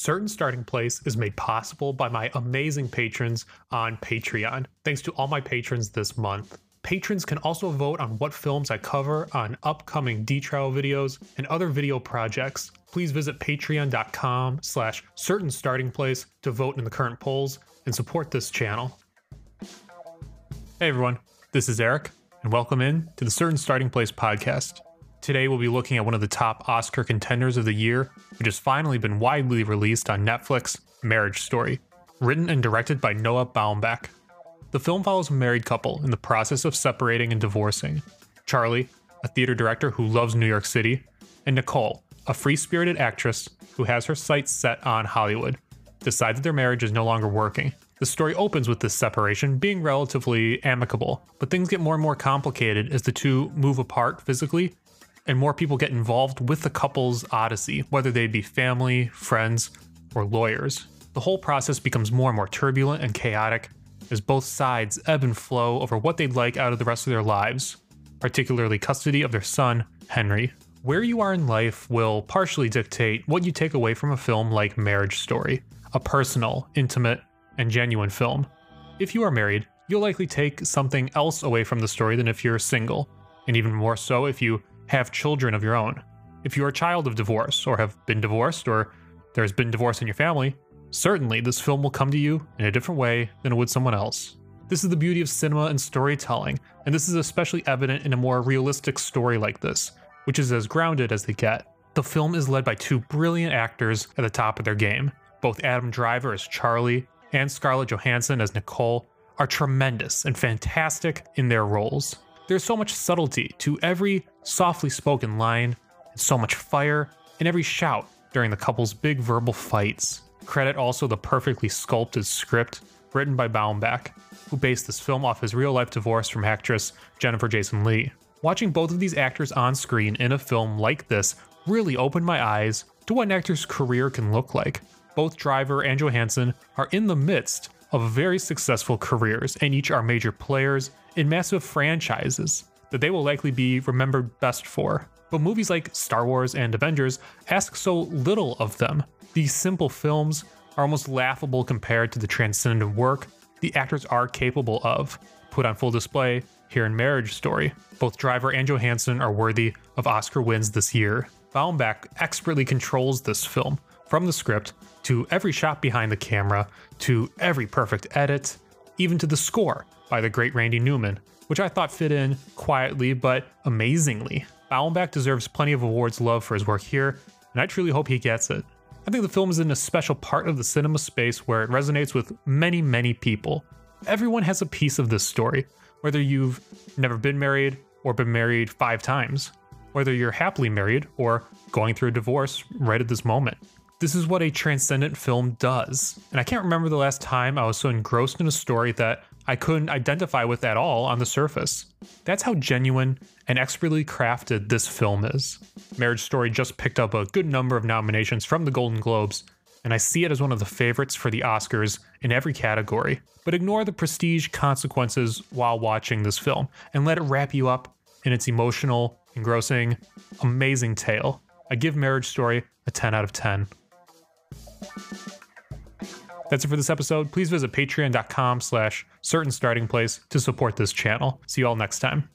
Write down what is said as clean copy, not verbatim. Certain Starting Place is made possible by my amazing patrons on Patreon. Thanks to all my patrons this month. Patrons can also vote on what films I cover on upcoming D-Trial videos and other video projects. Please visit patreon.com/certainstartingplace to vote in the current polls and support this channel. Hey everyone, this is Eric, and welcome in to the Certain Starting Place podcast. Today we'll be looking at one of the top Oscar contenders of the year, which has finally been widely released on Netflix, Marriage Story, written and directed by Noah Baumbach. The film follows a married couple in the process of separating and divorcing. Charlie, a theater director who loves New York City, and Nicole, a free-spirited actress who has her sights set on Hollywood, decide that their marriage is no longer working. The story opens with this separation being relatively amicable, but things get more and more complicated as the two move apart physically and more people get involved with the couple's odyssey, whether they be family, friends, or lawyers. The whole process becomes more and more turbulent and chaotic as both sides ebb and flow over what they'd like out of the rest of their lives, particularly custody of their son, Henry. Where you are in life will partially dictate what you take away from a film like Marriage Story, a personal, intimate, and genuine film. If you are married, you'll likely take something else away from the story than if you're single, and even more so if you have children of your own. If you're a child of divorce, or have been divorced, or there's been divorce in your family, certainly this film will come to you in a different way than it would someone else. This is the beauty of cinema and storytelling, and this is especially evident in a more realistic story like this, which is as grounded as they get. The film is led by two brilliant actors at the top of their game. Both Adam Driver as Charlie and Scarlett Johansson as Nicole are tremendous and fantastic in their roles. There's so much subtlety to every softly spoken line, and so much fire in every shout during the couple's big verbal fights. Credit also the perfectly sculpted script written by Baumbach, who based this film off his real-life divorce from actress Jennifer Jason Leigh. Watching both of these actors on screen in a film like this really opened my eyes to what an actor's career can look like. Both Driver and Johansson are in the midst of very successful careers, and each are major players in massive franchises that they will likely be remembered best for. But movies like Star Wars and Avengers ask so little of them. These simple films are almost laughable compared to the transcendent work the actors are capable of, put on full display here in Marriage Story. Both Driver and Johansson are worthy of Oscar wins this year. Baumbach expertly controls this film, from the script, to every shot behind the camera, to every perfect edit, even to the score by the great Randy Newman, which I thought fit in quietly but amazingly. Baumbach deserves plenty of awards love for his work here, and I truly hope he gets it. I think the film is in a special part of the cinema space where it resonates with many, many people. Everyone has a piece of this story, whether you've never been married or been married 5 times, whether you're happily married or going through a divorce right at this moment. This is what a transcendent film does, and I can't remember the last time I was so engrossed in a story that I couldn't identify with at all on the surface. That's how genuine and expertly crafted this film is. Marriage Story just picked up a good number of nominations from the Golden Globes, and I see it as one of the favorites for the Oscars in every category. But ignore the prestige consequences while watching this film, and let it wrap you up in its emotional, engrossing, amazing tale. I give Marriage Story a 10 out of 10. That's it for this episode. Please visit patreon.com/certainstartingplace to support this channel. See you all next time.